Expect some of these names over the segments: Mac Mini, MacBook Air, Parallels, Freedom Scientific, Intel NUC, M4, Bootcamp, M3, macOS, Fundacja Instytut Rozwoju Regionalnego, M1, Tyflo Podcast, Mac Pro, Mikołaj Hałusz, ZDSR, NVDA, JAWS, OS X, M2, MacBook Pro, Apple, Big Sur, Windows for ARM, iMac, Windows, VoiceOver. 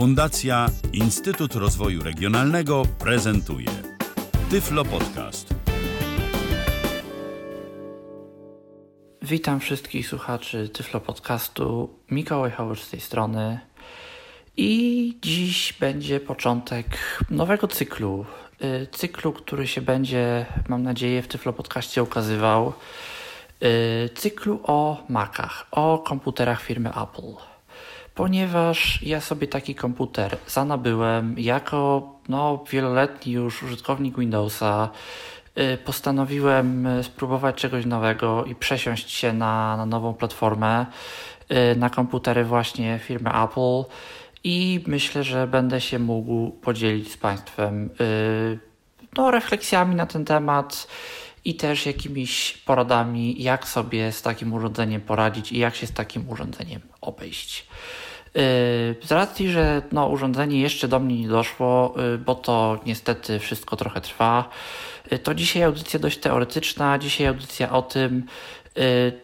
Fundacja Instytut Rozwoju Regionalnego prezentuje Tyflo Podcast. Witam wszystkich słuchaczy Tyflo Podcastu. Mikołaj Hałusz z tej strony. I dziś będzie początek nowego cyklu. Cyklu, który się będzie, mam nadzieję, w Tyflo Podcaście ukazywał. Cyklu o Macach, o komputerach firmy Apple. Ponieważ ja sobie taki komputer zanabyłem jako wieloletni już użytkownik Windowsa, postanowiłem spróbować czegoś nowego i przesiąść się na nową platformę, na komputery właśnie firmy Apple i myślę, że będę się mógł podzielić z Państwem refleksjami na ten temat i też jakimiś poradami, jak sobie z takim urządzeniem poradzić i jak się z takim urządzeniem obejść. Z racji, że urządzenie jeszcze do mnie nie doszło, bo to niestety wszystko trochę trwa, to dzisiaj audycja dość teoretyczna, dzisiaj audycja o tym,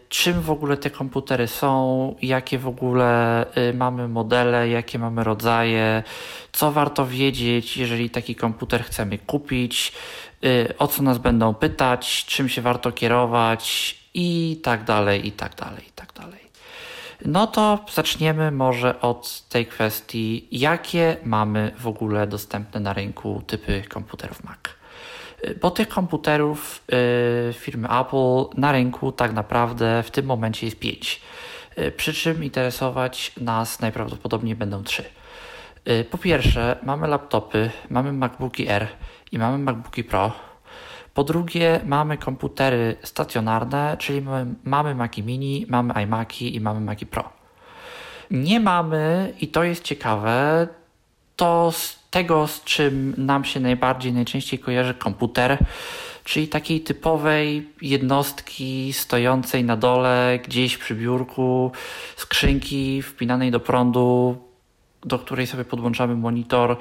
czym w ogóle te komputery są, jakie w ogóle mamy modele, jakie mamy rodzaje, co warto wiedzieć, jeżeli taki komputer chcemy kupić, o co nas będą pytać, czym się warto kierować i tak dalej, i tak dalej, i tak dalej. No to zaczniemy może od tej kwestii, jakie mamy w ogóle dostępne na rynku typy komputerów Mac. Bo tych komputerów firmy Apple na rynku tak naprawdę w tym momencie jest 5. Przy czym interesować nas najprawdopodobniej będą 3. Po pierwsze, mamy laptopy, mamy MacBooki Air i mamy MacBooki Pro. Po drugie, mamy komputery stacjonarne, czyli mamy Maci Mini, mamy iMaci i mamy Maci Pro. Nie mamy, i to jest ciekawe, to tego, z czym nam się najczęściej kojarzy komputer, czyli takiej typowej jednostki stojącej na dole, gdzieś przy biurku, skrzynki wpinanej do prądu, do której sobie podłączamy monitor,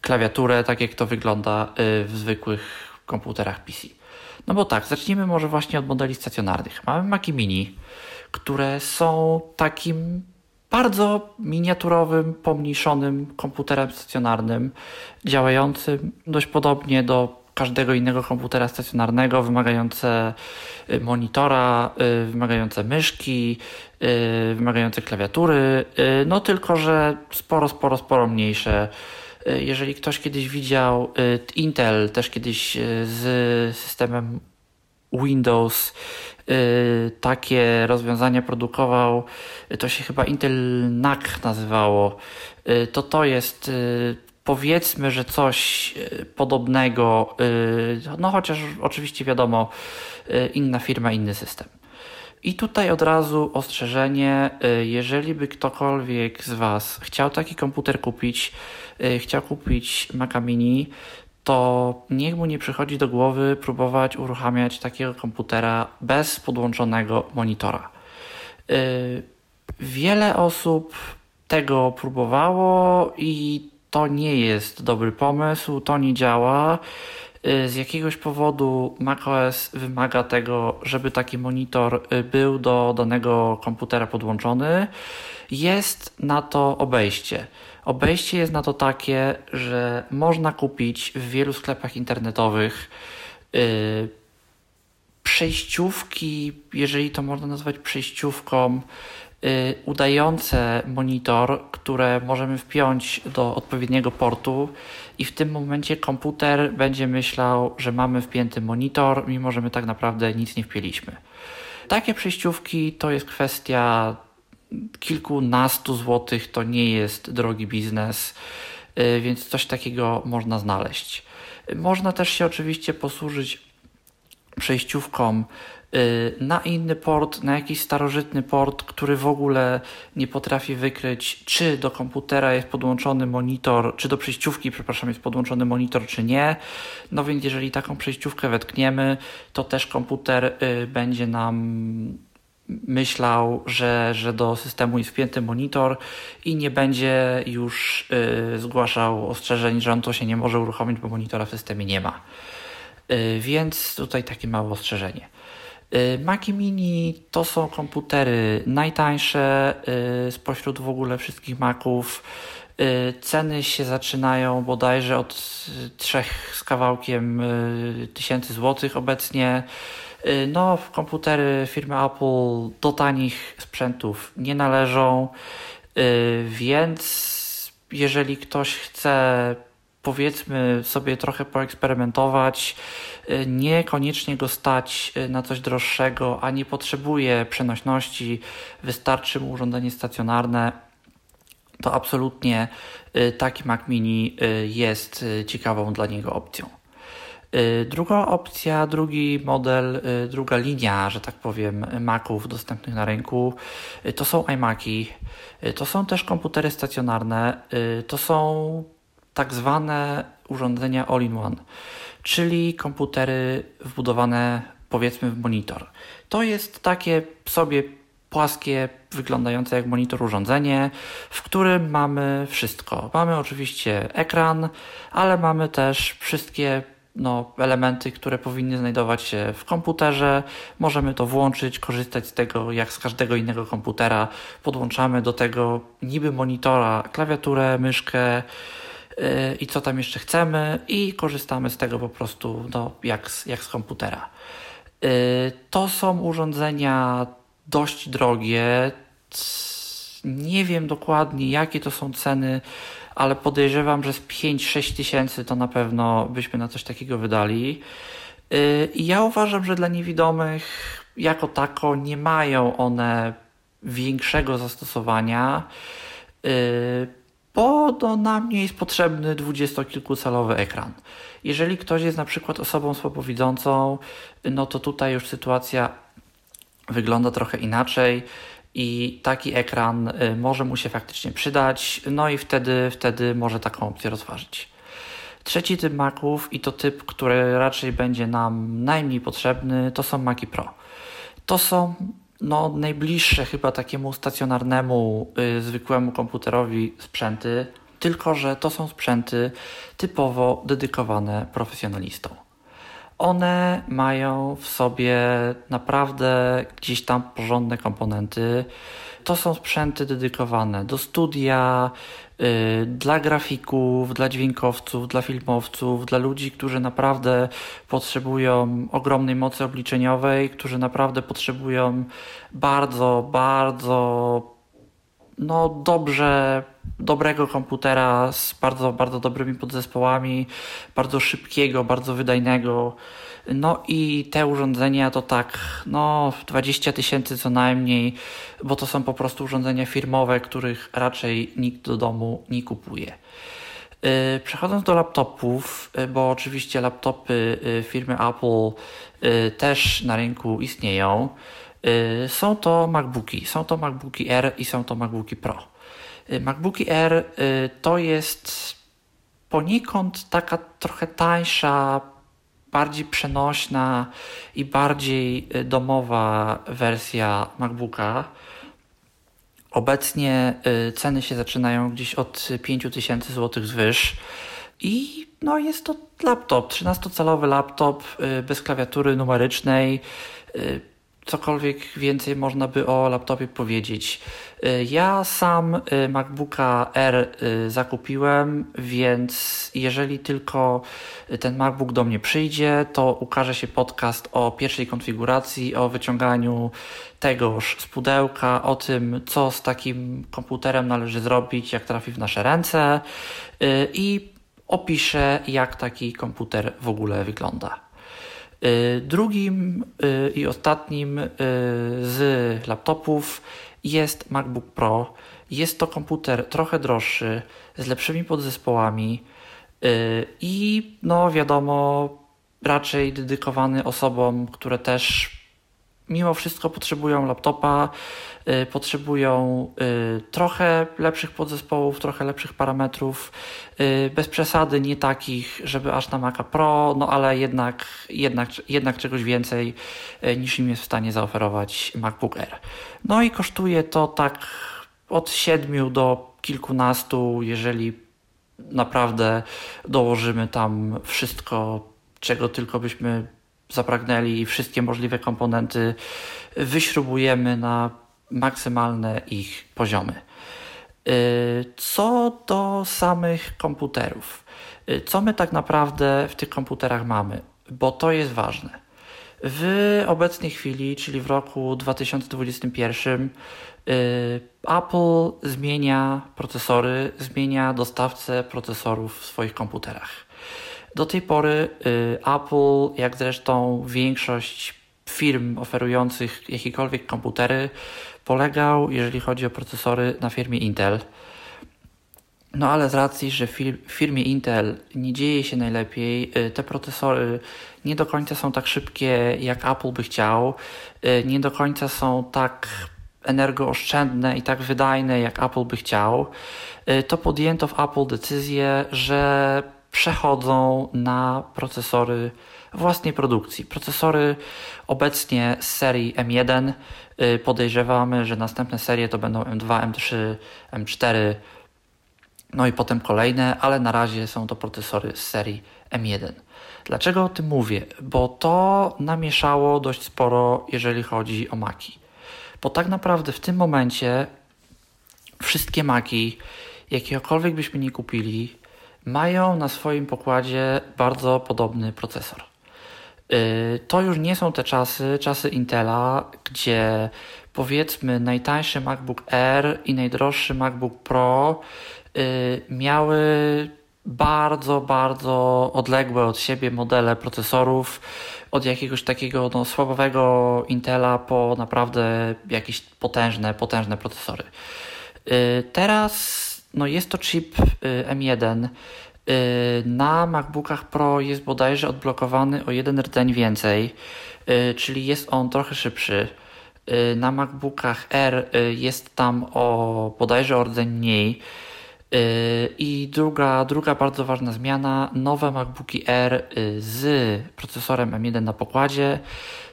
klawiaturę, tak jak to wygląda w zwykłych komputerach PC. No bo tak, zacznijmy może właśnie od modeli stacjonarnych. Mamy Maci Mini, które są takim bardzo miniaturowym, pomniejszonym komputerem stacjonarnym, działającym dość podobnie do każdego innego komputera stacjonarnego, wymagające monitora, wymagające myszki, wymagające klawiatury, no tylko że sporo mniejsze. Jeżeli ktoś kiedyś widział, Intel też kiedyś z systemem Windows takie rozwiązania produkował, to się chyba Intel NUC nazywało, to jest powiedzmy, że coś podobnego, chociaż oczywiście wiadomo, inna firma, inny system. I tutaj od razu ostrzeżenie, jeżeli by ktokolwiek z Was chciał taki komputer kupić, chciał kupić Maca Mini, to niech mu nie przychodzi do głowy próbować uruchamiać takiego komputera bez podłączonego monitora. Wiele osób tego próbowało i to nie jest dobry pomysł, to nie działa. Z jakiegoś powodu macOS wymaga tego, żeby taki monitor był do danego komputera podłączony. Jest na to obejście. Obejście jest na to takie, że można kupić w wielu sklepach internetowych przejściówki, jeżeli to można nazwać przejściówką, udające monitor, które możemy wpiąć do odpowiedniego portu i w tym momencie komputer będzie myślał, że mamy wpięty monitor, mimo że my tak naprawdę nic nie wpięliśmy. Takie przejściówki to jest kwestia kilkunastu złotych, to nie jest drogi biznes, więc coś takiego można znaleźć. Można też się oczywiście posłużyć przejściówką na inny port, na jakiś starożytny port, który w ogóle nie potrafi wykryć, czy do komputera jest podłączony monitor, czy do przejściówki, przepraszam, jest podłączony monitor, czy nie. No więc jeżeli taką przejściówkę wetkniemy, to też komputer będzie nam myślał, że do systemu jest wpięty monitor i nie będzie już zgłaszał ostrzeżeń, że on to się nie może uruchomić, bo monitora w systemie nie ma. Więc tutaj takie małe ostrzeżenie. Maci Mini to są komputery najtańsze spośród w ogóle wszystkich Maców. Ceny się zaczynają bodajże od 3 z kawałkiem tysięcy złotych obecnie. No, komputery firmy Apple do tanich sprzętów nie należą, więc jeżeli ktoś chce, powiedzmy sobie, trochę poeksperymentować, niekoniecznie go stać na coś droższego, a nie potrzebuje przenośności, wystarczy mu urządzenie stacjonarne, to absolutnie taki Mac Mini jest ciekawą dla niego opcją. Druga opcja, drugi model, druga linia, że tak powiem, Maców dostępnych na rynku to są iMaki, to są też komputery stacjonarne, to są tak zwane urządzenia all-in-one, czyli komputery wbudowane powiedzmy w monitor. To jest takie sobie płaskie, wyglądające jak monitor urządzenie, w którym mamy wszystko. Mamy oczywiście ekran, ale mamy też wszystkie elementy, które powinny znajdować się w komputerze. Możemy to włączyć, korzystać z tego jak z każdego innego komputera. Podłączamy do tego niby monitora klawiaturę, myszkę i co tam jeszcze chcemy i korzystamy z tego po prostu jak z komputera. To są urządzenia dość drogie. Nie wiem dokładnie, jakie to są ceny, ale podejrzewam, że z 5-6 tysięcy to na pewno byśmy na coś takiego wydali. I ja uważam, że dla niewidomych jako tako nie mają one większego zastosowania, bo nam nie jest potrzebny 20-kilkucalowy ekran. Jeżeli ktoś jest na przykład osobą słabowidzącą, no to tutaj już sytuacja wygląda trochę inaczej i taki ekran może mu się faktycznie przydać, no i wtedy może taką opcję rozważyć. Trzeci typ Maców, i to typ, który raczej będzie nam najmniej potrzebny, to są Maci Pro. To są najbliższe chyba takiemu stacjonarnemu, zwykłemu komputerowi sprzęty, tylko że to są sprzęty typowo dedykowane profesjonalistom. One mają w sobie naprawdę gdzieś tam porządne komponenty. To są sprzęty dedykowane do studia, dla grafików, dla dźwiękowców, dla filmowców, dla ludzi, którzy naprawdę potrzebują ogromnej mocy obliczeniowej, którzy naprawdę potrzebują bardzo, bardzo dobrego komputera z bardzo, bardzo dobrymi podzespołami, bardzo szybkiego, bardzo wydajnego. No i te urządzenia to tak, 20 tysięcy co najmniej, bo to są po prostu urządzenia firmowe, których raczej nikt do domu nie kupuje. Przechodząc do laptopów, bo oczywiście laptopy firmy Apple też na rynku istnieją, są to MacBooki. Są to MacBooki Air i są to MacBooki Pro. MacBooki Air to jest poniekąd taka trochę tańsza, bardziej przenośna i bardziej domowa wersja MacBooka. Obecnie ceny się zaczynają gdzieś od 5000 zł wzwyż. I jest to laptop, 13-calowy laptop bez klawiatury numerycznej. Cokolwiek więcej można by o laptopie powiedzieć. Ja sam MacBooka Air zakupiłem, więc jeżeli tylko ten MacBook do mnie przyjdzie, to ukaże się podcast o pierwszej konfiguracji, o wyciąganiu tegoż z pudełka, o tym, co z takim komputerem należy zrobić, jak trafi w nasze ręce i opiszę, jak taki komputer w ogóle wygląda. Drugim i ostatnim z laptopów jest MacBook Pro. Jest to komputer trochę droższy, z lepszymi podzespołami i wiadomo, raczej dedykowany osobom, które też mimo wszystko potrzebują laptopa, potrzebują trochę lepszych podzespołów, trochę lepszych parametrów, bez przesady nie takich, żeby aż na Maca Pro, ale jednak czegoś więcej niż im jest w stanie zaoferować MacBook Air. No i kosztuje to tak od 7 do kilkunastu, jeżeli naprawdę dołożymy tam wszystko, czego tylko byśmy zapragnęli, wszystkie możliwe komponenty wyśrubujemy na maksymalne ich poziomy. Co do samych komputerów, co my tak naprawdę w tych komputerach mamy, bo to jest ważne. W obecnej chwili, czyli w roku 2021, Apple zmienia procesory, zmienia dostawcę procesorów w swoich komputerach. Do tej pory Apple, jak zresztą większość firm oferujących jakiekolwiek komputery, polegał, jeżeli chodzi o procesory, na firmie Intel. No ale z racji, że w firmie Intel nie dzieje się najlepiej, te procesory nie do końca są tak szybkie, jak Apple by chciał, nie do końca są tak energooszczędne i tak wydajne, jak Apple by chciał, to podjęto w Apple decyzję, że przechodzą na procesory własnej produkcji. Procesory obecnie z serii M1, podejrzewamy, że następne serie to będą M2, M3, M4, no i potem kolejne, ale na razie są to procesory z serii M1. Dlaczego o tym mówię? Bo to namieszało dość sporo, jeżeli chodzi o Maki. Bo tak naprawdę w tym momencie wszystkie Maki, jakiegokolwiek byśmy nie kupili, mają na swoim pokładzie bardzo podobny procesor. To już nie są te czasy Intela, gdzie powiedzmy najtańszy MacBook Air i najdroższy MacBook Pro miały bardzo, bardzo odległe od siebie modele procesorów, od jakiegoś takiego słabowego Intela po naprawdę jakieś potężne procesory. Teraz jest to chip M1. Na MacBookach Pro jest bodajże odblokowany o jeden rdzeń więcej, czyli jest on trochę szybszy. Na MacBookach Air jest tam bodajże o rdzeń mniej. I druga bardzo ważna zmiana, nowe MacBooki Air z procesorem M1 na pokładzie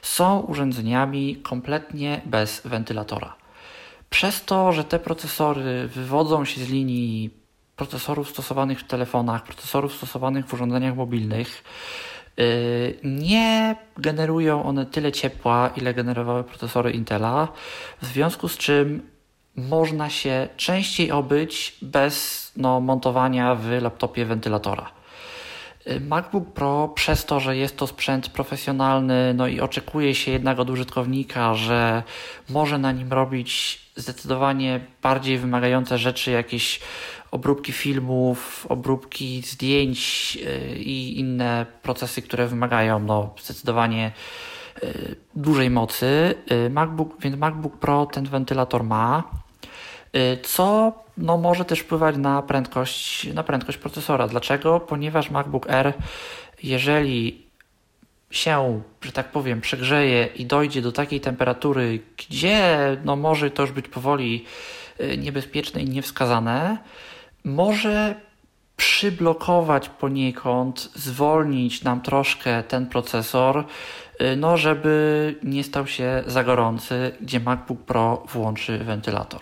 są urządzeniami kompletnie bez wentylatora. Przez to, że te procesory wywodzą się z linii procesorów stosowanych w telefonach, procesorów stosowanych w urządzeniach mobilnych, nie generują one tyle ciepła, ile generowały procesory Intela, w związku z czym można się częściej obyć bez montowania w laptopie wentylatora. MacBook Pro, przez to, że jest to sprzęt profesjonalny, i oczekuje się jednak od użytkownika, że może na nim robić zdecydowanie bardziej wymagające rzeczy, jakieś obróbki filmów, obróbki zdjęć i inne procesy, które wymagają zdecydowanie dużej mocy. Więc MacBook Pro ten wentylator ma, co może też wpływać na prędkość procesora. Dlaczego? Ponieważ MacBook Air, jeżeli się, że tak powiem, przegrzeje i dojdzie do takiej temperatury, gdzie może to już być powoli niebezpieczne i niewskazane, może przyblokować poniekąd, zwolnić nam troszkę ten procesor, żeby nie stał się za gorący, gdzie MacBook Pro włączy wentylator.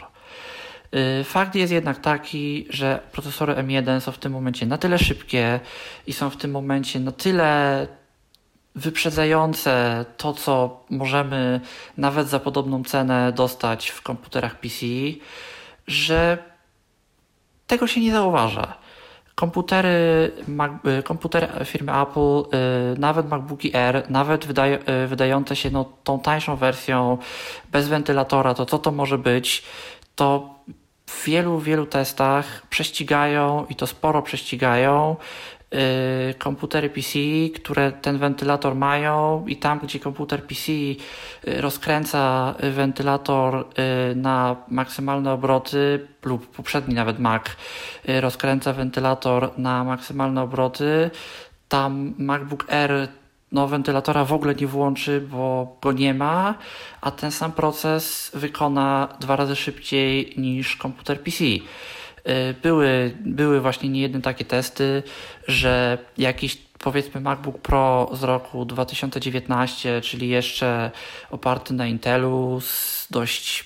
Fakt jest jednak taki, że procesory M1 są w tym momencie na tyle szybkie i są w tym momencie na tyle wyprzedzające to, co możemy nawet za podobną cenę dostać w komputerach PC, że tego się nie zauważa. Komputery firmy Apple, nawet MacBooki Air, nawet wydające się tą tańszą wersją bez wentylatora, to co to może być, to w wielu testach prześcigają i to sporo prześcigają komputery PC, które ten wentylator mają, i tam, gdzie komputer PC rozkręca wentylator na maksymalne obroty, lub poprzedni nawet Mac rozkręca wentylator na maksymalne obroty, tam MacBook Air wentylatora w ogóle nie włączy, bo go nie ma, a ten sam proces wykona 2 razy szybciej niż komputer PC. Były właśnie niejedne takie testy, że jakiś powiedzmy MacBook Pro z roku 2019, czyli jeszcze oparty na Intelu, z dość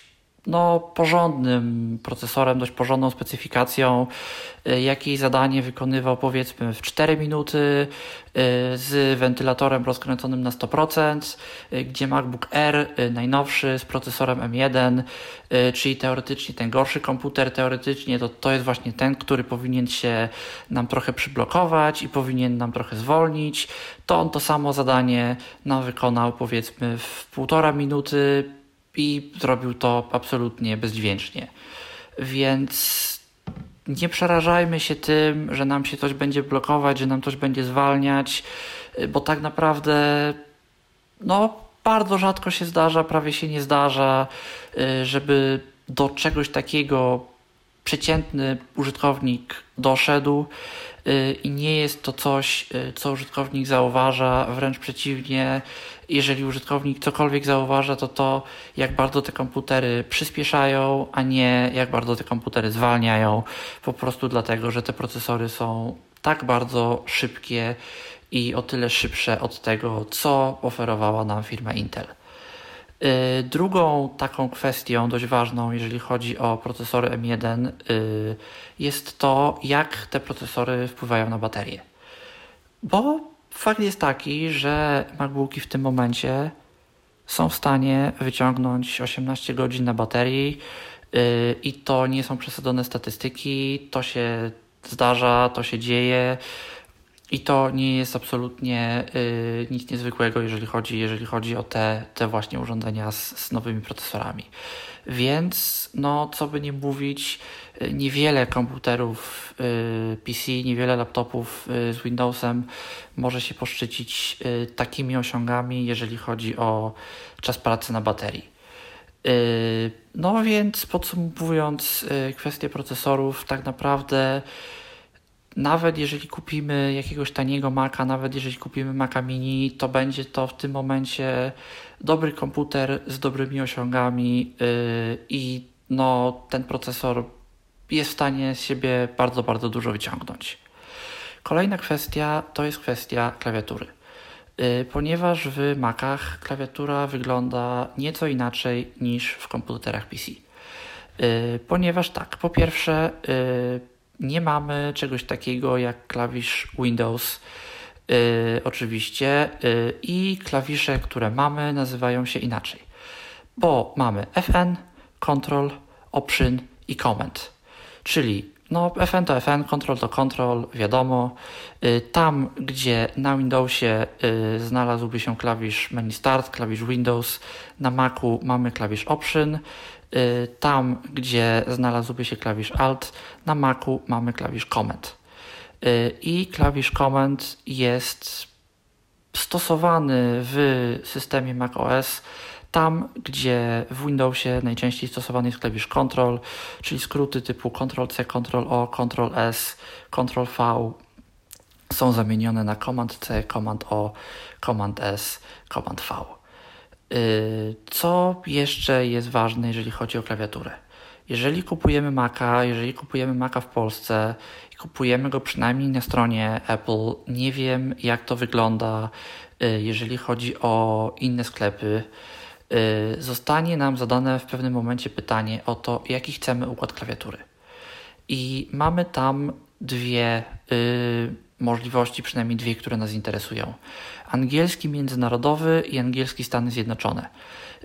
porządnym procesorem, dość porządną specyfikacją. Jakieś zadanie wykonywał powiedzmy w 4 minuty z wentylatorem rozkręconym na 100%, gdzie MacBook Air najnowszy z procesorem M1, czyli teoretycznie ten gorszy komputer, teoretycznie to jest właśnie ten, który powinien się nam trochę przyblokować i powinien nam trochę zwolnić. To on to samo zadanie nam wykonał powiedzmy w 1,5 minuty i zrobił to absolutnie bezdźwięcznie. Więc nie przerażajmy się tym, że nam się coś będzie blokować, że nam coś będzie zwalniać, bo tak naprawdę bardzo rzadko się zdarza, prawie się nie zdarza, żeby do czegoś takiego przeciętny użytkownik doszedł i nie jest to coś, co użytkownik zauważa, wręcz przeciwnie. Jeżeli użytkownik cokolwiek zauważa, to jak bardzo te komputery przyspieszają, a nie jak bardzo te komputery zwalniają. Po prostu dlatego, że te procesory są tak bardzo szybkie i o tyle szybsze od tego, co oferowała nam firma Intel. Drugą taką kwestią dość ważną, jeżeli chodzi o procesory M1, jest to, jak te procesory wpływają na baterię. Bo fakt jest taki, że MacBooki w tym momencie są w stanie wyciągnąć 18 godzin na baterii i to nie są przesadzone statystyki, to się zdarza, to się dzieje i to nie jest absolutnie nic niezwykłego, jeżeli chodzi o te właśnie urządzenia z nowymi procesorami. Więc co by nie mówić, niewiele komputerów PC, niewiele laptopów z Windowsem może się poszczycić takimi osiągami, jeżeli chodzi o czas pracy na baterii. Więc podsumowując kwestię procesorów, tak naprawdę nawet jeżeli kupimy jakiegoś taniego Maca, nawet jeżeli kupimy Maca Mini, to będzie to w tym momencie dobry komputer z dobrymi osiągami i ten procesor jest w stanie z siebie bardzo, bardzo dużo wyciągnąć. Kolejna kwestia to jest kwestia klawiatury. Ponieważ w Macach klawiatura wygląda nieco inaczej niż w komputerach PC. Ponieważ tak, po pierwsze nie mamy czegoś takiego jak klawisz Windows oczywiście i klawisze, które mamy, nazywają się inaczej, bo mamy FN, Control, Option i Command, czyli FN to FN, Control to Control, wiadomo. Tam, gdzie na Windowsie znalazłby się klawisz Menu Start, klawisz Windows, na Macu mamy klawisz Option. Tam, gdzie znalazłby się klawisz Alt, na Macu mamy klawisz Command. I klawisz Command jest stosowany w systemie macOS tam, gdzie w Windowsie najczęściej stosowany jest klawisz Ctrl, czyli skróty typu Ctrl-C, Ctrl-O, Ctrl-S, Ctrl-V są zamienione na Command-C, Command-O, Command-S, Command-V. Co jeszcze jest ważne, jeżeli chodzi o klawiaturę? Jeżeli kupujemy Maca, w Polsce i kupujemy go przynajmniej na stronie Apple, nie wiem jak to wygląda, jeżeli chodzi o inne sklepy. Zostanie nam zadane w pewnym momencie pytanie o to, jaki chcemy układ klawiatury. I mamy tam dwie możliwości, przynajmniej dwie, które nas interesują. Angielski międzynarodowy i angielski Stany Zjednoczone.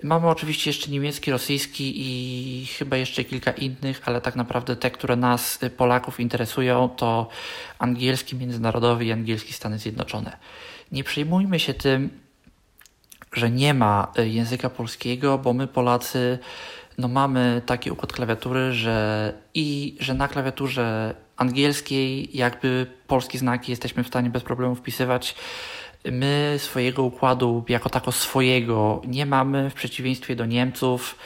Mamy oczywiście jeszcze niemiecki, rosyjski i chyba jeszcze kilka innych, ale tak naprawdę te, które nas, Polaków, interesują, to angielski międzynarodowy i angielski Stany Zjednoczone. Nie przejmujmy się tym, że nie ma języka polskiego, bo my Polacy mamy taki układ klawiatury, że na klawiaturze angielskiej jakby polskie znaki jesteśmy w stanie bez problemu wpisywać. My swojego układu jako tako swojego nie mamy, w przeciwieństwie do Niemców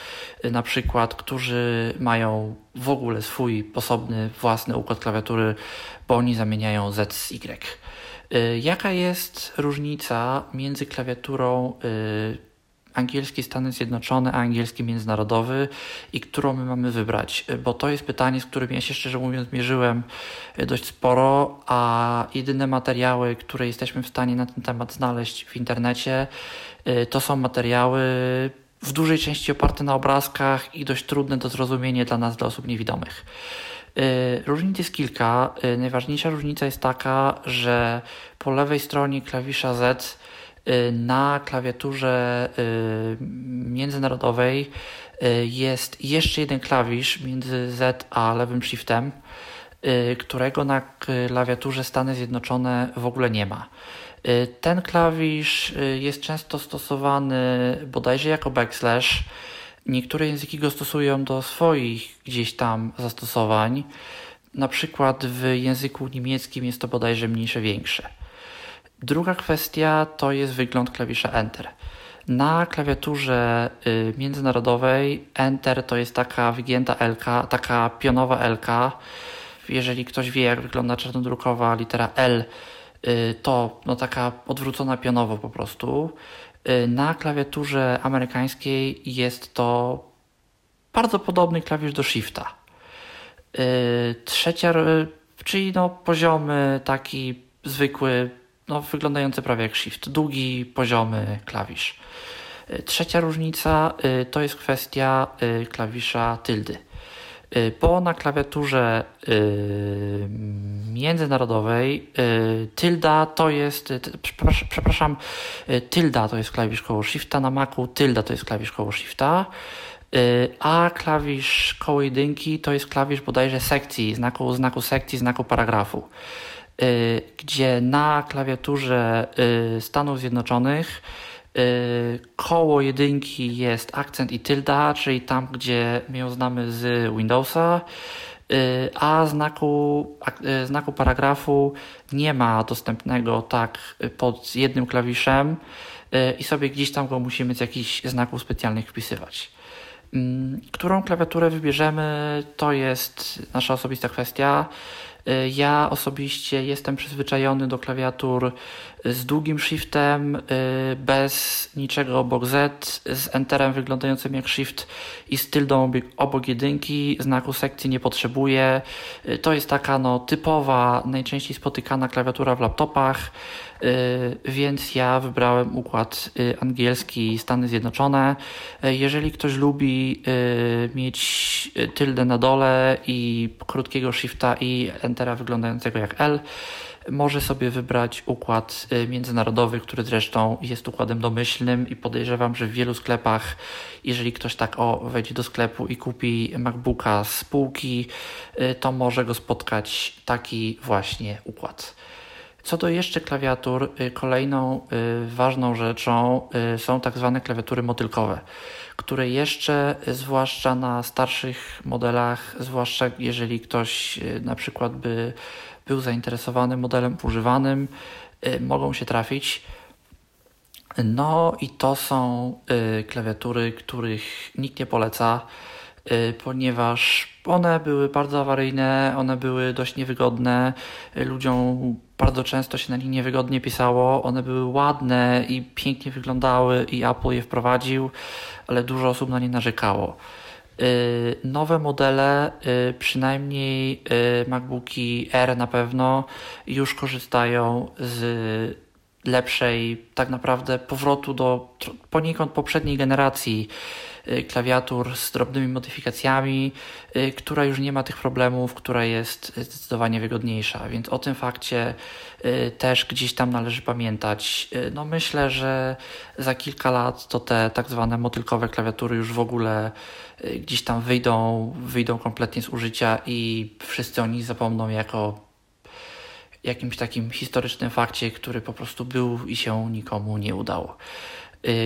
na przykład, którzy mają w ogóle swój osobny, własny układ klawiatury, bo oni zamieniają Z z Y. Jaka jest różnica między klawiaturą angielski Stany Zjednoczone a angielski międzynarodowy i którą my mamy wybrać? Bo to jest pytanie, z którym ja się szczerze mówiąc mierzyłem dość sporo, a jedyne materiały, które jesteśmy w stanie na ten temat znaleźć w internecie, to są materiały w dużej części oparte na obrazkach i dość trudne do zrozumienia dla nas, dla osób niewidomych. Różnic jest kilka. Najważniejsza różnica jest taka, że po lewej stronie klawisza Z na klawiaturze międzynarodowej jest jeszcze jeden klawisz między Z a lewym shiftem, którego na klawiaturze Stany Zjednoczone w ogóle nie ma. Ten klawisz jest często stosowany bodajże jako backslash. Niektóre języki go stosują do swoich gdzieś tam zastosowań. Na przykład w języku niemieckim jest to bodajże mniejsze, większe. Druga kwestia to jest wygląd klawisza Enter. Na klawiaturze międzynarodowej Enter to jest taka wygięta L-ka, taka pionowa L-ka. Jeżeli ktoś wie, jak wygląda czarnodrukowa litera L, to taka odwrócona pionowo po prostu. Na klawiaturze amerykańskiej jest to bardzo podobny klawisz do Shifta. Trzecia, czyli poziomy, taki zwykły, wyglądający prawie jak Shift. Długi, poziomy klawisz. Trzecia różnica to jest kwestia klawisza tyldy. Bo na klawiaturze międzynarodowej tylda to jest, tylda to jest klawisz koło Shifta, na Macu tylda to jest klawisz koło Shifta, a klawisz koło jedynki to jest klawisz bodajże sekcji, znaku sekcji, znaku paragrafu, gdzie na klawiaturze Stanów Zjednoczonych koło jedynki jest akcent i tylda, czyli tam, gdzie my ją znamy z Windowsa, a znaku paragrafu nie ma dostępnego tak pod jednym klawiszem i sobie gdzieś tam go musimy z jakichś znaków specjalnych wpisywać. Którą klawiaturę wybierzemy, to jest nasza osobista kwestia. Ja osobiście jestem przyzwyczajony do klawiatur z długim shiftem, bez niczego obok Z, z enterem wyglądającym jak shift i z tyldą obok jedynki, znaku sekcji nie potrzebuję. To jest taka typowa, najczęściej spotykana klawiatura w laptopach, więc ja wybrałem układ angielski, Stany Zjednoczone. Jeżeli ktoś lubi mieć tyldę na dole i krótkiego shifta i entera wyglądającego jak L, może sobie wybrać układ międzynarodowy, który zresztą jest układem domyślnym i podejrzewam, że w wielu sklepach, jeżeli ktoś tak wejdzie do sklepu i kupi MacBooka z półki, to może go spotkać taki właśnie układ. Co do jeszcze klawiatur, kolejną ważną rzeczą są tak zwane klawiatury motylkowe, które jeszcze, zwłaszcza na starszych modelach, zwłaszcza jeżeli ktoś na przykład by był zainteresowany modelem używanym, mogą się trafić. I to są klawiatury, których nikt nie poleca, ponieważ one były bardzo awaryjne, one były dość niewygodne, ludziom bardzo często się na nich niewygodnie pisało, one były ładne i pięknie wyglądały i Apple je wprowadził, ale dużo osób na nie narzekało. Nowe modele, przynajmniej MacBooki Air na pewno, już korzystają z lepszej, tak naprawdę powrotu do poniekąd poprzedniej generacji klawiatur z drobnymi modyfikacjami, która już nie ma tych problemów, która jest zdecydowanie wygodniejsza, więc o tym fakcie też gdzieś tam należy pamiętać. Myślę, że za kilka lat to te tak zwane motylkowe klawiatury już w ogóle gdzieś tam wyjdą kompletnie z użycia i wszyscy o nich zapomną jako jakimś takim historycznym fakcie, który po prostu był i się nikomu nie udało.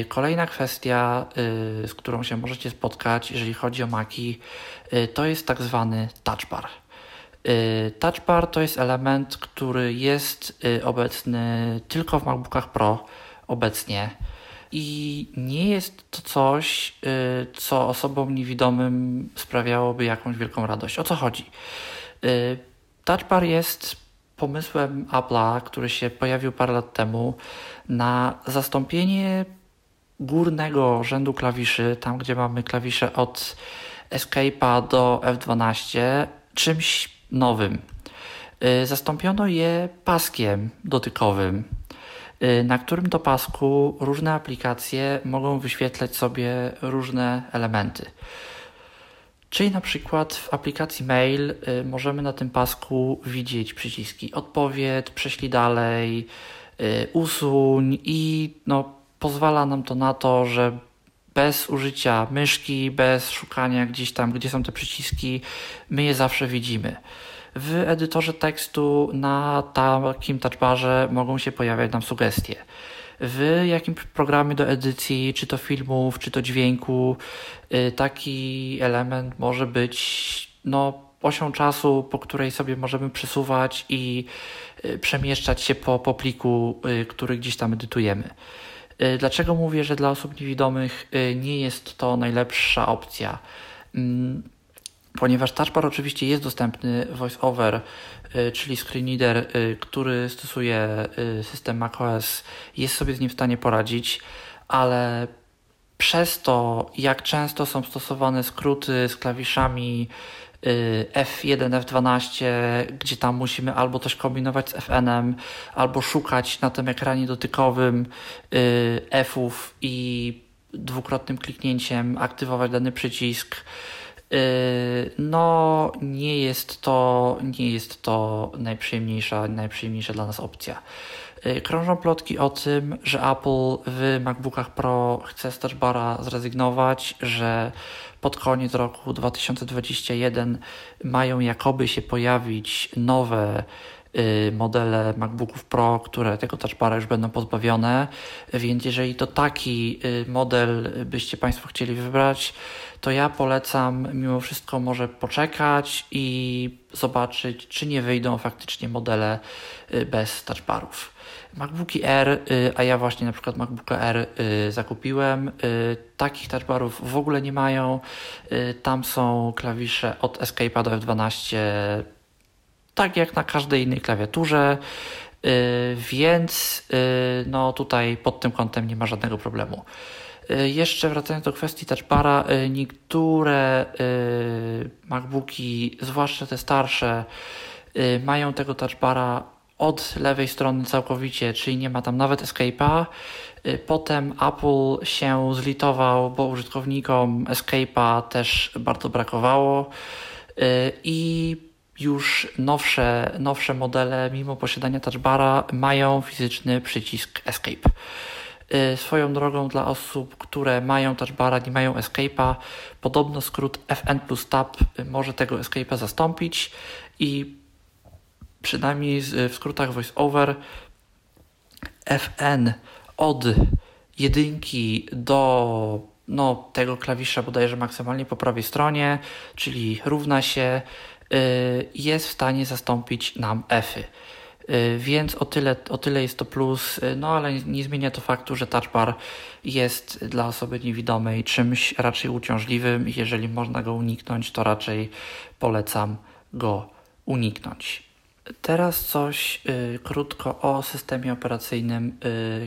Kolejna kwestia, z którą się możecie spotkać, jeżeli chodzi o Maci, to jest tak zwany touch bar. Touch bar to jest element, który jest obecny tylko w MacBookach Pro obecnie i nie jest to coś, co osobom niewidomym sprawiałoby jakąś wielką radość. O co chodzi? Touch bar jest pomysłem Apple'a, który się pojawił parę lat temu, na zastąpienie górnego rzędu klawiszy, tam gdzie mamy klawisze od Escape'a do F12, czymś nowym. Zastąpiono je paskiem dotykowym. na którym to pasku różne aplikacje mogą wyświetlać sobie różne elementy. Czyli na przykład w aplikacji Mail możemy na tym pasku widzieć przyciski odpowiedź, prześlij dalej, usuń i pozwala nam to na to, że bez użycia myszki, bez szukania gdzieś tam, gdzie są te przyciski, my je zawsze widzimy. W edytorze tekstu na takim touchbarze mogą się pojawiać nam sugestie. W jakimś programie do edycji, czy to filmów, czy to dźwięku, taki element może być osią czasu, po której sobie możemy przesuwać i przemieszczać się po pliku, który gdzieś tam edytujemy. Dlaczego mówię, że dla osób niewidomych nie jest to najlepsza opcja? Ponieważ touchbar oczywiście jest dostępny VoiceOver, czyli screen reader, który stosuje system macOS, jest sobie z nim w stanie poradzić, ale przez to, jak często są stosowane skróty z klawiszami F1, F12, gdzie tam musimy albo coś kombinować z FN-em, albo szukać na tym ekranie dotykowym F-ów i dwukrotnym kliknięciem aktywować dany przycisk, nie jest to najprzyjemniejsza dla nas opcja. Krążą plotki o tym, że Apple w MacBookach Pro chce z touchbara zrezygnować, że pod koniec roku 2021 mają jakoby się pojawić nowe modele MacBooków Pro, które tego touchbara już będą pozbawione, więc jeżeli to taki model byście Państwo chcieli wybrać, to ja polecam mimo wszystko może poczekać i zobaczyć, czy nie wyjdą faktycznie modele bez touchbarów. MacBooki Air, a ja właśnie na przykład MacBooka Air zakupiłem, takich touchbarów w ogóle nie mają, tam są klawisze od Escape'a do F12, tak jak na każdej innej klawiaturze, więc tutaj pod tym kątem nie ma żadnego problemu. Jeszcze wracając do kwestii touchbara, niektóre MacBooki, zwłaszcza te starsze, mają tego touchbara od lewej strony całkowicie, czyli nie ma tam nawet escape'a. Potem Apple się zlitował, bo użytkownikom escape'a też bardzo brakowało i już nowsze modele, mimo posiadania touchbara, mają fizyczny przycisk Escape. Swoją drogą dla osób, które mają touchbara, nie mają Escape'a, podobno skrót FN plus Tab może tego Escape'a zastąpić i przynajmniej w skrótach VoiceOver FN od jedynki do tego klawisza bodajże maksymalnie po prawej stronie, czyli równa się, jest w stanie zastąpić nam F-y. Więc o tyle jest to plus, ale nie zmienia to faktu, że touch bar jest dla osoby niewidomej czymś raczej uciążliwym. Jeżeli można go uniknąć, to raczej polecam go uniknąć. Teraz coś krótko o systemie operacyjnym,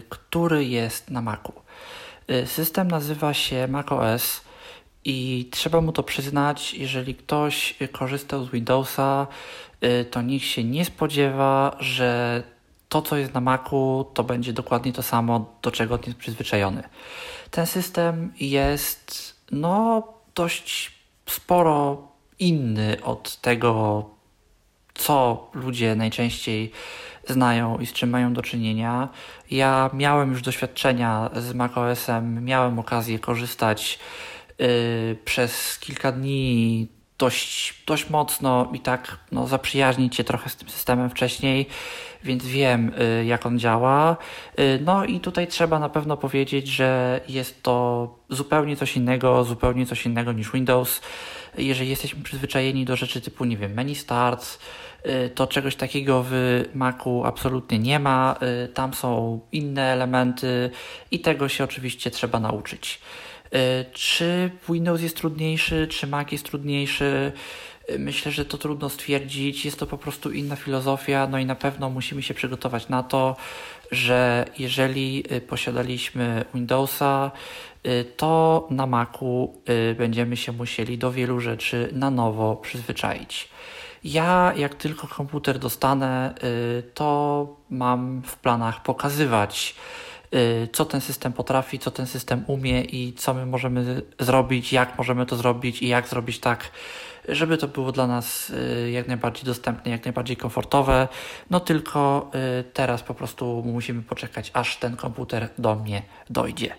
który jest na Macu. System nazywa się macOS i trzeba mu to przyznać, jeżeli ktoś korzystał z Windowsa, to nikt się nie spodziewa, że to, co jest na Macu, to będzie dokładnie to samo, do czego jest przyzwyczajony. Ten system jest dość sporo inny od tego, co ludzie najczęściej znają i z czym mają do czynienia. Ja miałem już doświadczenia z macOS-em, miałem okazję korzystać przez kilka dni dość mocno i tak zaprzyjaźnić się trochę z tym systemem wcześniej, więc wiem jak on działa. I tutaj trzeba na pewno powiedzieć, że jest to zupełnie coś innego niż Windows. Jeżeli jesteśmy przyzwyczajeni do rzeczy typu, menu start, to czegoś takiego w Macu absolutnie nie ma. Tam są inne elementy i tego się oczywiście trzeba nauczyć. Czy Windows jest trudniejszy, czy Mac jest trudniejszy? Myślę, że to trudno stwierdzić. Jest to po prostu inna filozofia, i na pewno musimy się przygotować na to, że jeżeli posiadaliśmy Windowsa, to na Macu będziemy się musieli do wielu rzeczy na nowo przyzwyczaić. Ja jak tylko komputer dostanę, to mam w planach pokazywać, co ten system potrafi, co ten system umie i co my możemy zrobić, jak możemy to zrobić i jak zrobić tak, żeby to było dla nas jak najbardziej dostępne, jak najbardziej komfortowe. No tylko teraz po prostu musimy poczekać, aż ten komputer do mnie dojdzie.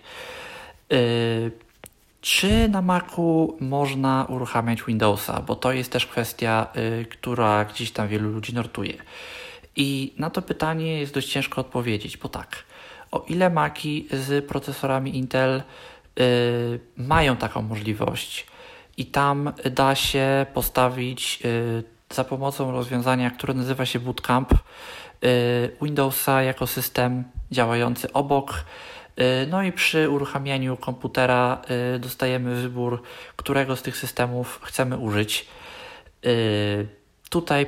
Czy na Macu można uruchamiać Windowsa? Bo to jest też kwestia, która gdzieś tam wielu ludzi nurtuje. I na to pytanie jest dość ciężko odpowiedzieć, bo tak, o ile Maci z procesorami Intel mają taką możliwość i tam da się postawić za pomocą rozwiązania, które nazywa się Bootcamp, Windowsa jako system działający obok. No i przy uruchamianiu komputera dostajemy wybór, którego z tych systemów chcemy użyć. Tutaj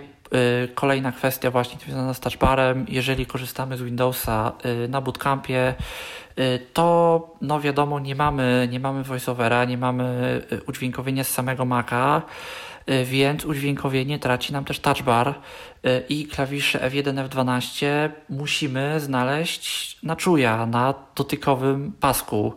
kolejna kwestia właśnie związana z touchbarem. Jeżeli korzystamy z Windowsa na bootcampie, to no wiadomo, nie mamy voiceovera, nie mamy udźwiękowienia z samego Maca, więc udźwiękowienie traci nam też touchbar i klawisze F1, F12 musimy znaleźć na czuja, na dotykowym pasku,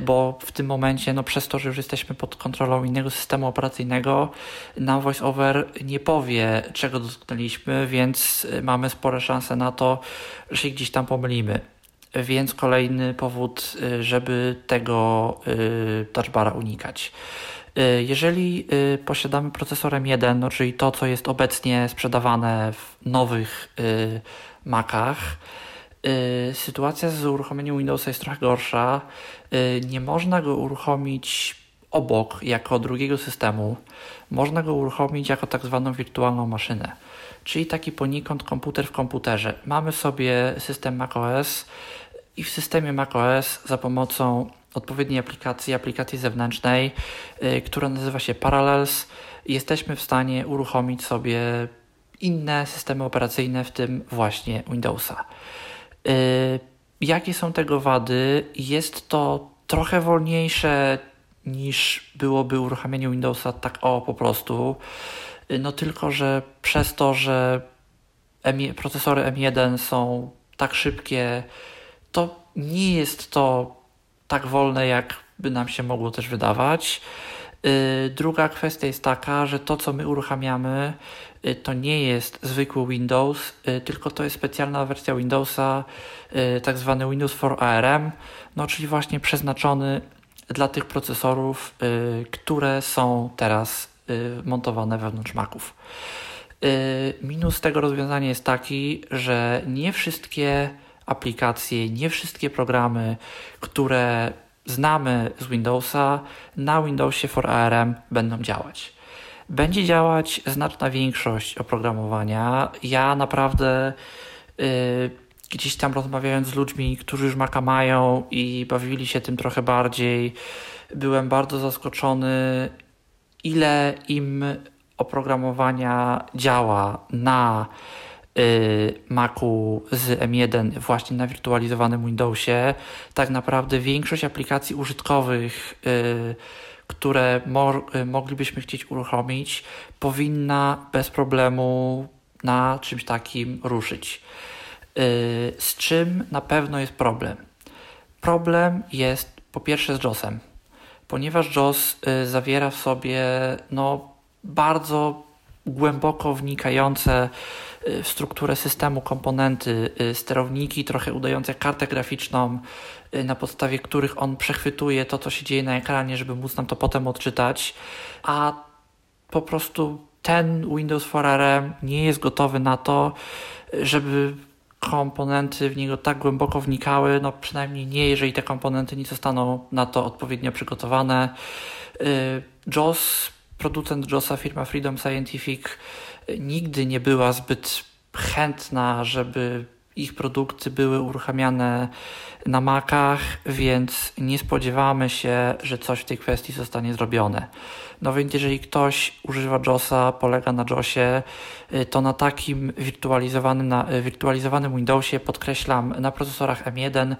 bo w tym momencie, no przez to, że już jesteśmy pod kontrolą innego systemu operacyjnego, nam VoiceOver nie powie, czego dotknęliśmy, więc mamy spore szanse na to, że się gdzieś tam pomylimy. Więc kolejny powód, żeby tego touchbara unikać. Jeżeli posiadamy procesor M1, no czyli to, co jest obecnie sprzedawane w nowych Macach, sytuacja z uruchomieniem Windowsa jest trochę gorsza. Nie można go uruchomić obok, jako drugiego systemu. Można go uruchomić jako tak zwaną wirtualną maszynę, czyli taki poniekąd komputer w komputerze. Mamy sobie system macOS i w systemie macOS za pomocą odpowiedniej aplikacji zewnętrznej, która nazywa się Parallels, jesteśmy w stanie uruchomić sobie inne systemy operacyjne, w tym właśnie Windowsa. Jakie są tego wady? Jest to trochę wolniejsze niż byłoby uruchamianie Windowsa tak po prostu. No tylko, że przez to, że procesory M1 są tak szybkie, to nie jest to tak wolne, jak by nam się mogło też wydawać. Druga kwestia jest taka, że to, co my uruchamiamy, to nie jest zwykły Windows, tylko to jest specjalna wersja Windowsa, tak zwany Windows for ARM, no czyli właśnie przeznaczony dla tych procesorów, które są teraz montowane wewnątrz Maców. Minus tego rozwiązania jest taki, że nie wszystkie aplikacje, nie wszystkie programy, które znamy z Windowsa, na Windowsie for ARM będą działać. Będzie działać znaczna większość oprogramowania. Ja naprawdę gdzieś tam rozmawiając z ludźmi, którzy już Maca mają i bawili się tym trochę bardziej, byłem bardzo zaskoczony, ile im oprogramowania działa na Macu z M1 właśnie na wirtualizowanym Windowsie. Tak naprawdę większość aplikacji użytkowych, które moglibyśmy chcieć uruchomić, powinna bez problemu na czymś takim ruszyć. Z czym na pewno jest problem? Problem jest po pierwsze z JAWS-em, ponieważ JAWS zawiera w sobie bardzo głęboko wnikające w strukturę systemu komponenty, sterowniki trochę udające kartę graficzną, na podstawie których on przechwytuje to, co się dzieje na ekranie, żeby móc nam to potem odczytać, a po prostu ten Windows for ARM nie jest gotowy na to, żeby komponenty w niego tak głęboko wnikały, no przynajmniej nie, jeżeli te komponenty nie zostaną na to odpowiednio przygotowane. JAWS, producent JAWS-a, firma Freedom Scientific, nigdy nie była zbyt chętna, żeby ich produkty były uruchamiane na Macach, więc nie spodziewamy się, że coś w tej kwestii zostanie zrobione. No więc jeżeli ktoś używa JAWS-a, polega na JAWS-ie, to na takim wirtualizowanym Windowsie, podkreślam, na procesorach M1,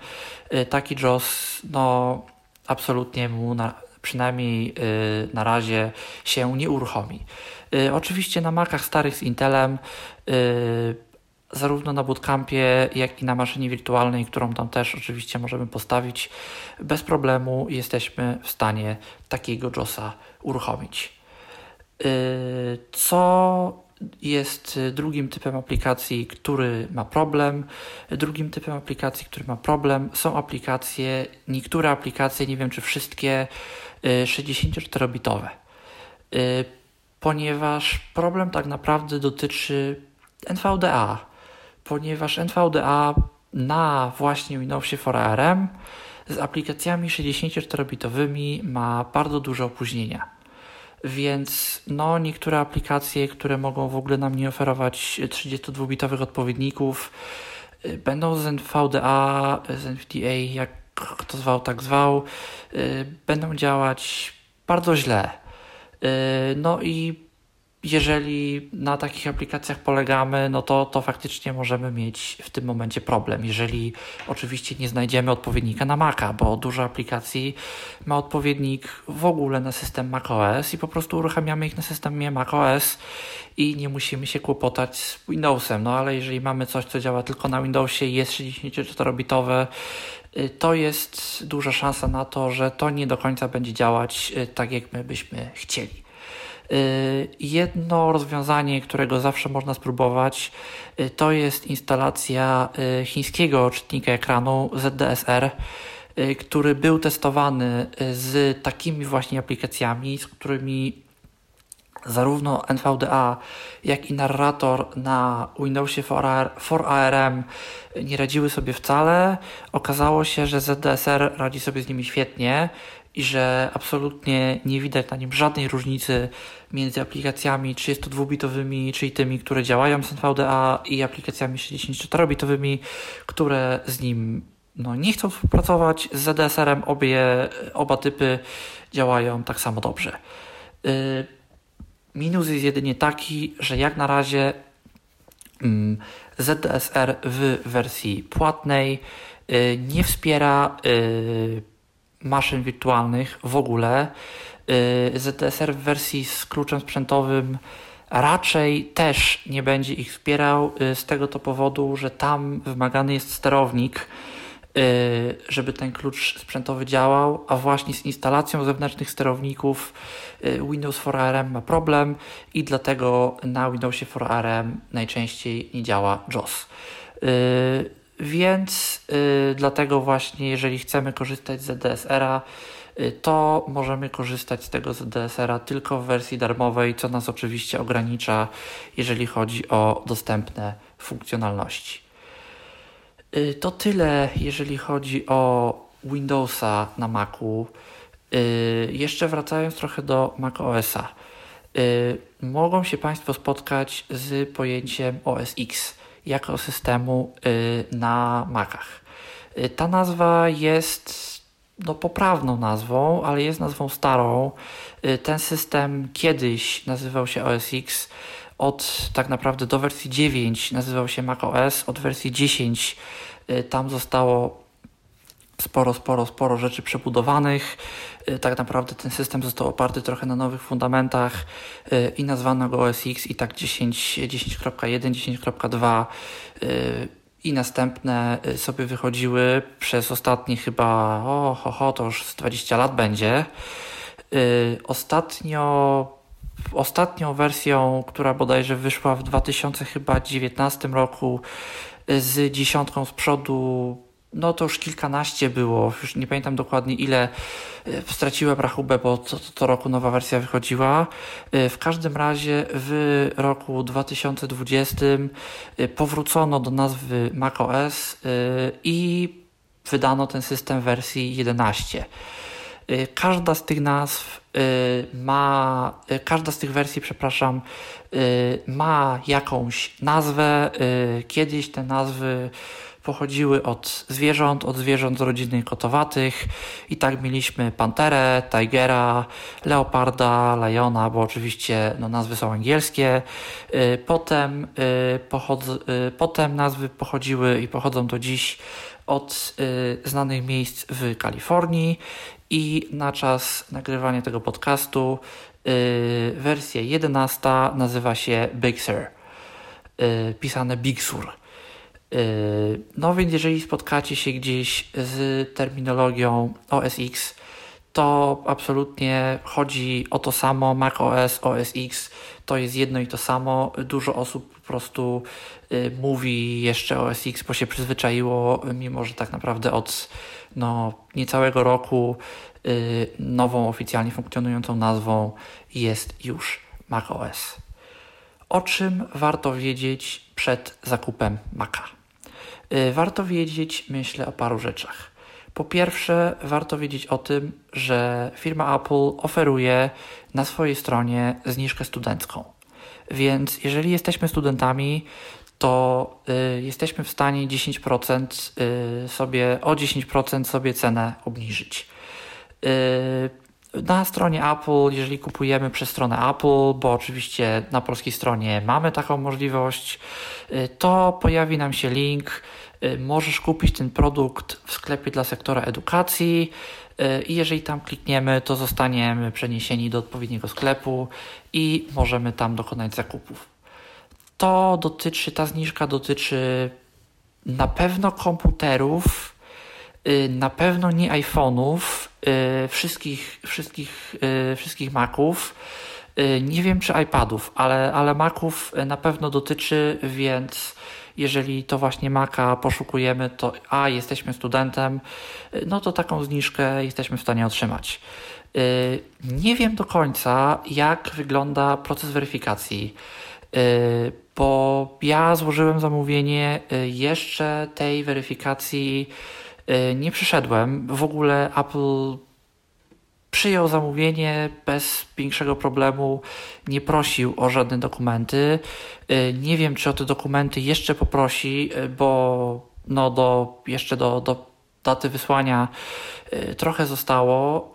taki JAWS absolutnie mu na przynajmniej na razie się nie uruchomi. Oczywiście na Macach starych z Intelem, zarówno na Bootcampie, jak i na maszynie wirtualnej, którą tam też oczywiście możemy postawić, bez problemu jesteśmy w stanie takiego JAWSa uruchomić. Co jest drugim typem aplikacji, który ma problem? Drugim typem aplikacji, który ma problem, są aplikacje, niektóre aplikacje, nie wiem czy wszystkie, 64-bitowe. Ponieważ problem tak naprawdę dotyczy NVDA, ponieważ NVDA na właśnie Windowsie for ARM z aplikacjami 64-bitowymi ma bardzo duże opóźnienia. Więc niektóre aplikacje, które mogą w ogóle nam nie oferować 32-bitowych odpowiedników, będą z NVDA, z NVDA, jak kto zwał, tak zwał, będą działać bardzo źle. I jeżeli na takich aplikacjach polegamy, to faktycznie możemy mieć w tym momencie problem. Jeżeli oczywiście nie znajdziemy odpowiednika na Maca, bo dużo aplikacji ma odpowiednik w ogóle na system macOS i po prostu uruchamiamy ich na systemie macOS i nie musimy się kłopotać z Windowsem. Ale jeżeli mamy coś, co działa tylko na Windowsie i jest 64-bitowe, to jest duża szansa na to, że to nie do końca będzie działać tak, jak my byśmy chcieli. Jedno rozwiązanie, którego zawsze można spróbować, to jest instalacja chińskiego czytnika ekranu ZDSR, który był testowany z takimi właśnie aplikacjami, z którymi zarówno NVDA, jak i narrator na Windowsie for ARM nie radziły sobie wcale. Okazało się, że ZDSR radzi sobie z nimi świetnie i że absolutnie nie widać na nim żadnej różnicy między aplikacjami 32-bitowymi, czyli tymi, które działają z NVDA, i aplikacjami 64-bitowymi, które z nim nie chcą współpracować. Z ZDSR-em oba typy działają tak samo dobrze. Minus jest jedynie taki, że jak na razie ZDSR w wersji płatnej nie wspiera maszyn wirtualnych w ogóle. ZDSR w wersji z kluczem sprzętowym raczej też nie będzie ich wspierał z tego to powodu, że tam wymagany jest sterownik, żeby ten klucz sprzętowy działał, a właśnie z instalacją zewnętrznych sterowników Windows for ARM ma problem i dlatego na Windowsie for ARM najczęściej nie działa JAWS. Więc dlatego właśnie, jeżeli chcemy korzystać z ZDSR-a, to możemy korzystać z tego ZDSR-a tylko w wersji darmowej, co nas oczywiście ogranicza, jeżeli chodzi o dostępne funkcjonalności. To tyle, jeżeli chodzi o Windowsa na Macu. Jeszcze wracając trochę do macOS-a. Mogą się Państwo spotkać z pojęciem OS X jako systemu na Macach. Ta nazwa jest poprawną nazwą, ale jest nazwą starą. Ten system kiedyś nazywał się OS X. Tak naprawdę do wersji 9 nazywał się macOS, od wersji 10 tam zostało sporo rzeczy przebudowanych. Tak naprawdę ten system został oparty trochę na nowych fundamentach i nazwano go OS X i tak 10.1, 10.2 i następne sobie wychodziły przez ostatnie chyba, to już z 20 lat będzie. Ostatnią wersją, która bodajże wyszła w 2019 roku z 10 z przodu, to już kilkanaście było, już nie pamiętam dokładnie ile, straciłem rachubę, bo co roku nowa wersja wychodziła. W każdym razie w roku 2020 powrócono do nazwy macOS i wydano ten system w wersji 11. Każda z tych nazw każda z tych wersji, ma jakąś nazwę. Kiedyś te nazwy pochodziły od zwierząt z rodziny kotowatych i tak mieliśmy panterę, tigera, leoparda, lajona, bo oczywiście nazwy są angielskie. Potem nazwy pochodziły i pochodzą do dziś od znanych miejsc w Kalifornii i na czas nagrywania tego podcastu wersja 11 nazywa się Big Sur, pisane Big Sur. No więc jeżeli spotkacie się gdzieś z terminologią OS X, to absolutnie chodzi o to samo. macOS, OS X to jest jedno i to samo. Dużo osób po prostu mówi jeszcze OS X, bo się przyzwyczaiło, mimo że tak naprawdę od niecałego roku nową oficjalnie funkcjonującą nazwą jest już macOS. O czym warto wiedzieć przed zakupem Maca? Warto wiedzieć, myślę, o paru rzeczach. Po pierwsze, warto wiedzieć o tym, że firma Apple oferuje na swojej stronie zniżkę studencką. Więc jeżeli jesteśmy studentami, to jesteśmy w stanie 10% o 10% sobie cenę obniżyć. Na stronie Apple, jeżeli kupujemy przez stronę Apple, bo oczywiście na polskiej stronie mamy taką możliwość, to pojawi nam się link: możesz kupić ten produkt w sklepie dla sektora edukacji, i jeżeli tam klikniemy, to zostaniemy przeniesieni do odpowiedniego sklepu i możemy tam dokonać zakupów. Ta zniżka dotyczy na pewno komputerów, na pewno nie iPhone'ów, wszystkich Maców. Nie wiem, czy iPadów, ale Maców na pewno dotyczy, więc jeżeli to właśnie Maca poszukujemy, to jesteśmy studentem, no to taką zniżkę jesteśmy w stanie otrzymać. Nie wiem do końca, jak wygląda proces weryfikacji, bo ja złożyłem zamówienie, jeszcze tej weryfikacji nie przyszedłem. W ogóle Apple przyjął zamówienie bez większego problemu, nie prosił o żadne dokumenty. Nie wiem, czy o te dokumenty jeszcze poprosi, bo do daty wysłania trochę zostało,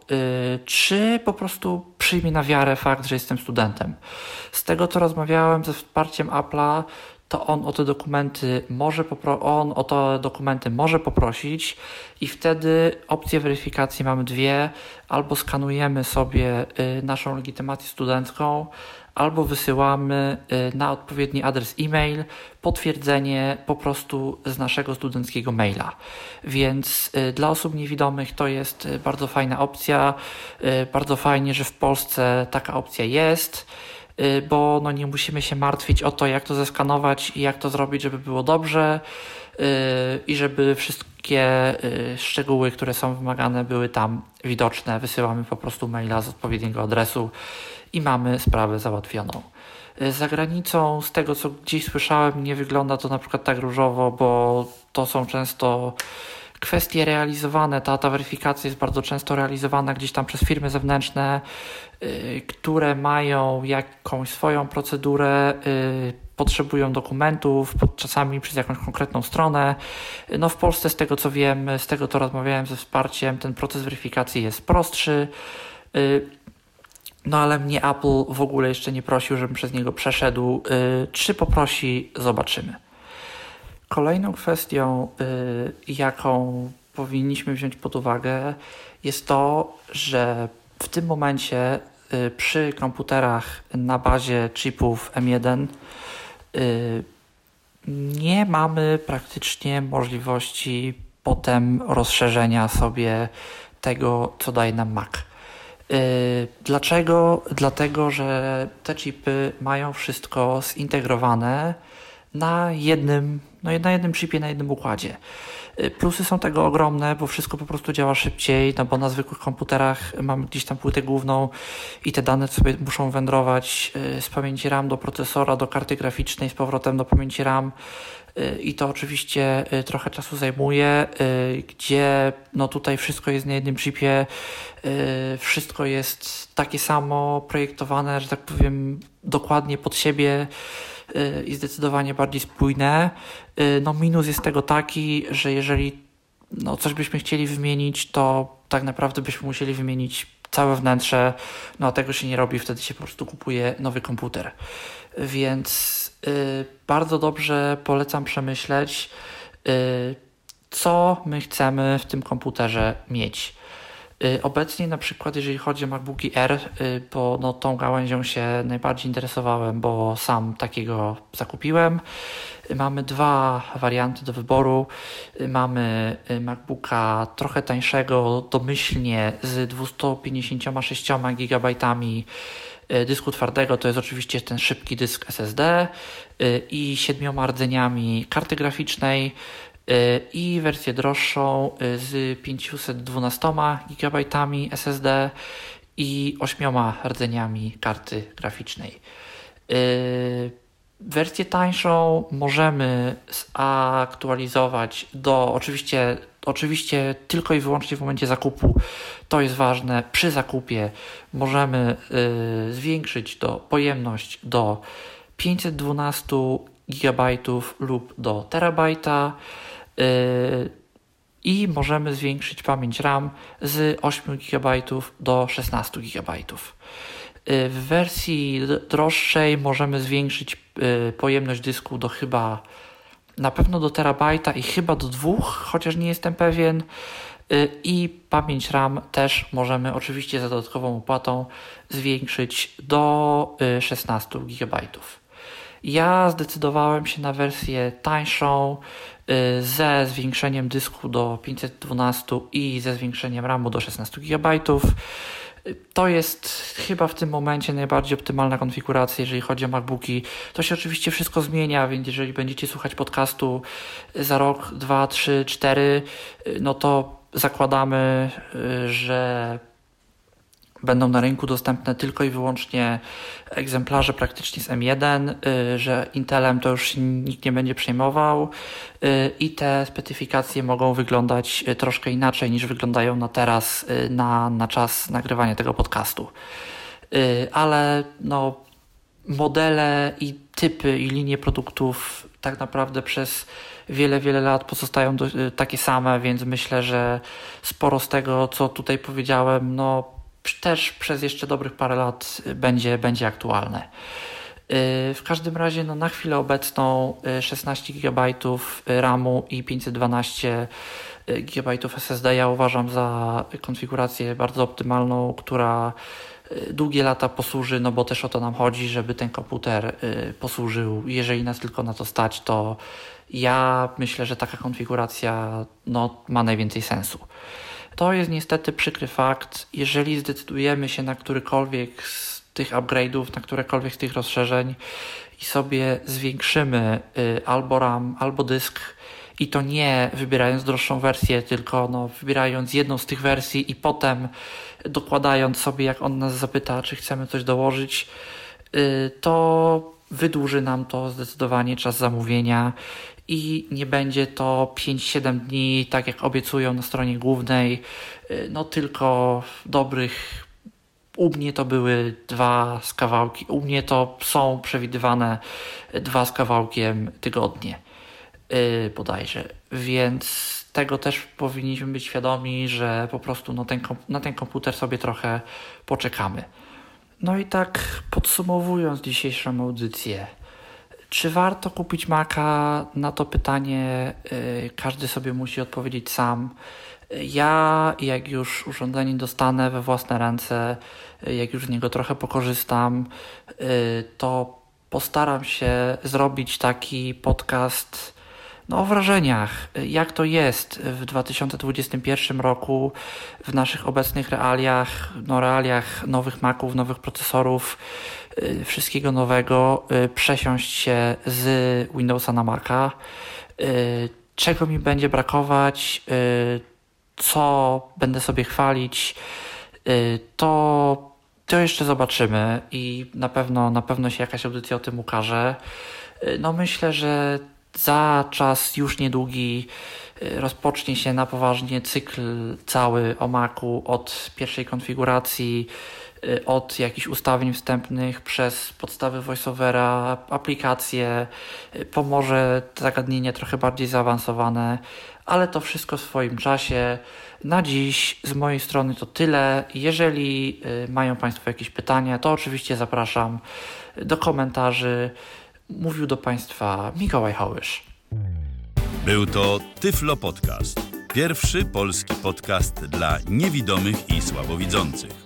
czy po prostu przyjmie na wiarę fakt, że jestem studentem. Z tego, co rozmawiałem ze wsparciem Apple'a, to on o te dokumenty może poprosić i wtedy opcje weryfikacji mamy dwie: albo skanujemy sobie naszą legitymację studencką, albo wysyłamy na odpowiedni adres e-mail potwierdzenie po prostu z naszego studenckiego maila. Więc dla osób niewidomych to jest bardzo fajna opcja. Bardzo fajnie, że w Polsce taka opcja jest, bo nie musimy się martwić o to, jak to zeskanować i jak to zrobić, żeby było dobrze i żeby wszystkie szczegóły, które są wymagane, były tam widoczne. Wysyłamy po prostu maila z odpowiedniego adresu i mamy sprawę załatwioną. Za granicą, z tego, co gdzieś słyszałem, nie wygląda to na przykład tak różowo, bo to są często kwestie realizowane, ta weryfikacja jest bardzo często realizowana gdzieś tam przez firmy zewnętrzne, które mają jakąś swoją procedurę, potrzebują dokumentów, czasami przez jakąś konkretną stronę. W Polsce, z tego co wiem, z tego co rozmawiałem ze wsparciem, ten proces weryfikacji jest prostszy. Ale mnie Apple w ogóle jeszcze nie prosił, żebym przez niego przeszedł. Czy poprosi, zobaczymy. Kolejną kwestią, jaką powinniśmy wziąć pod uwagę, jest to, że w tym momencie przy komputerach na bazie chipów M1 nie mamy praktycznie możliwości potem rozszerzenia sobie tego, co daje nam Mac. Dlaczego? Dlatego, że te chipy mają wszystko zintegrowane na jednym chipie, na jednym układzie. Plusy są tego ogromne, bo wszystko po prostu działa szybciej, bo na zwykłych komputerach mamy gdzieś tam płytę główną i te dane sobie muszą wędrować z pamięci RAM do procesora, do karty graficznej, z powrotem do pamięci RAM, i to oczywiście trochę czasu zajmuje, gdzie tutaj wszystko jest na jednym chipie, wszystko jest takie samo projektowane, że tak powiem, dokładnie pod siebie i zdecydowanie bardziej spójne. Minus jest tego taki, że jeżeli coś byśmy chcieli wymienić, to tak naprawdę byśmy musieli wymienić całe wnętrze, a tego się nie robi, wtedy się po prostu kupuje nowy komputer. Więc bardzo dobrze polecam przemyśleć, co my chcemy w tym komputerze mieć. Obecnie na przykład jeżeli chodzi o MacBooki Air, bo no, tą gałęzią się najbardziej interesowałem, bo sam takiego zakupiłem. Mamy dwa warianty do wyboru. Mamy MacBooka trochę tańszego, domyślnie z 256 GB dysku twardego, to jest oczywiście ten szybki dysk SSD i 7 rdzeniami karty graficznej, i wersję droższą z 512 GB SSD i 8 rdzeniami karty graficznej. Wersję tańszą możemy zaktualizować do oczywiście tylko i wyłącznie w momencie zakupu, to jest ważne, przy zakupie możemy zwiększyć pojemność do 512 GB lub do terabajta. I możemy zwiększyć pamięć RAM z 8 GB do 16 GB. W wersji droższej możemy zwiększyć pojemność dysku do chyba na pewno do terabajta i chyba do 2, chociaż nie jestem pewien. I pamięć RAM też możemy oczywiście za dodatkową opłatą zwiększyć do 16 GB. Ja zdecydowałem się na wersję tańszą ze zwiększeniem dysku do 512 i ze zwiększeniem RAM-u do 16 GB. To jest chyba w tym momencie najbardziej optymalna konfiguracja, jeżeli chodzi o MacBooki. To się oczywiście wszystko zmienia, więc jeżeli będziecie słuchać podcastu za rok, 2, 3, 4, no to zakładamy, że będą na rynku dostępne tylko i wyłącznie egzemplarze praktycznie z M1, że Intelem to już nikt nie będzie przejmował i te specyfikacje mogą wyglądać troszkę inaczej niż wyglądają na teraz, na czas nagrywania tego podcastu. Ale no, modele i typy i linie produktów tak naprawdę przez wiele lat pozostają takie same, więc myślę, że sporo z tego, co tutaj powiedziałem, no też przez jeszcze dobrych parę lat będzie aktualne. W każdym razie no, na chwilę obecną 16 GB RAM-u i 512 GB SSD ja uważam za konfigurację bardzo optymalną, która długie lata posłuży, no bo też o to nam chodzi, żeby ten komputer posłużył. Jeżeli nas tylko na to stać, to ja myślę, że taka konfiguracja no, ma najwięcej sensu. To jest niestety przykry fakt, jeżeli zdecydujemy się na którykolwiek z tych upgrade'ów, na którekolwiek z tych rozszerzeń i sobie zwiększymy albo RAM, albo dysk i to nie wybierając droższą wersję, tylko no, wybierając jedną z tych wersji i potem dokładając sobie, jak on nas zapyta, czy chcemy coś dołożyć, to wydłuży nam to zdecydowanie czas zamówienia i nie będzie to 5-7 dni, tak jak obiecują na stronie głównej, no tylko dobrych, u mnie to były 2 z kawałkiem, u mnie to są przewidywane 2 z kawałkiem tygodnie bodajże, więc tego też powinniśmy być świadomi, że po prostu no, na ten komputer sobie trochę poczekamy. No i tak podsumowując dzisiejszą audycję, czy warto kupić Maca? Na to pytanie każdy sobie musi odpowiedzieć sam. Ja, jak już urządzenie dostanę we własne ręce, jak już z niego trochę pokorzystam, to postaram się zrobić taki podcast no, o wrażeniach, jak to jest w 2021 roku, w naszych obecnych realiach, no, realiach nowych Maców, nowych procesorów, wszystkiego nowego, przesiąść się z Windowsa na Maca, czego mi będzie brakować, co będę sobie chwalić, to jeszcze zobaczymy i na pewno się jakaś audycja o tym ukaże. No myślę, że za czas już niedługi rozpocznie się na poważnie cykl cały o Macu, od pierwszej konfiguracji, od jakichś ustawień wstępnych przez podstawy VoiceOvera, aplikacje, pomoże zagadnienie trochę bardziej zaawansowane, ale to wszystko w swoim czasie. Na dziś z mojej strony to tyle. Jeżeli mają Państwo jakieś pytania, to oczywiście zapraszam do komentarzy. Mówił do Państwa Mikołaj Hałusz. Był to Tyflo Podcast. Pierwszy polski podcast dla niewidomych i słabowidzących.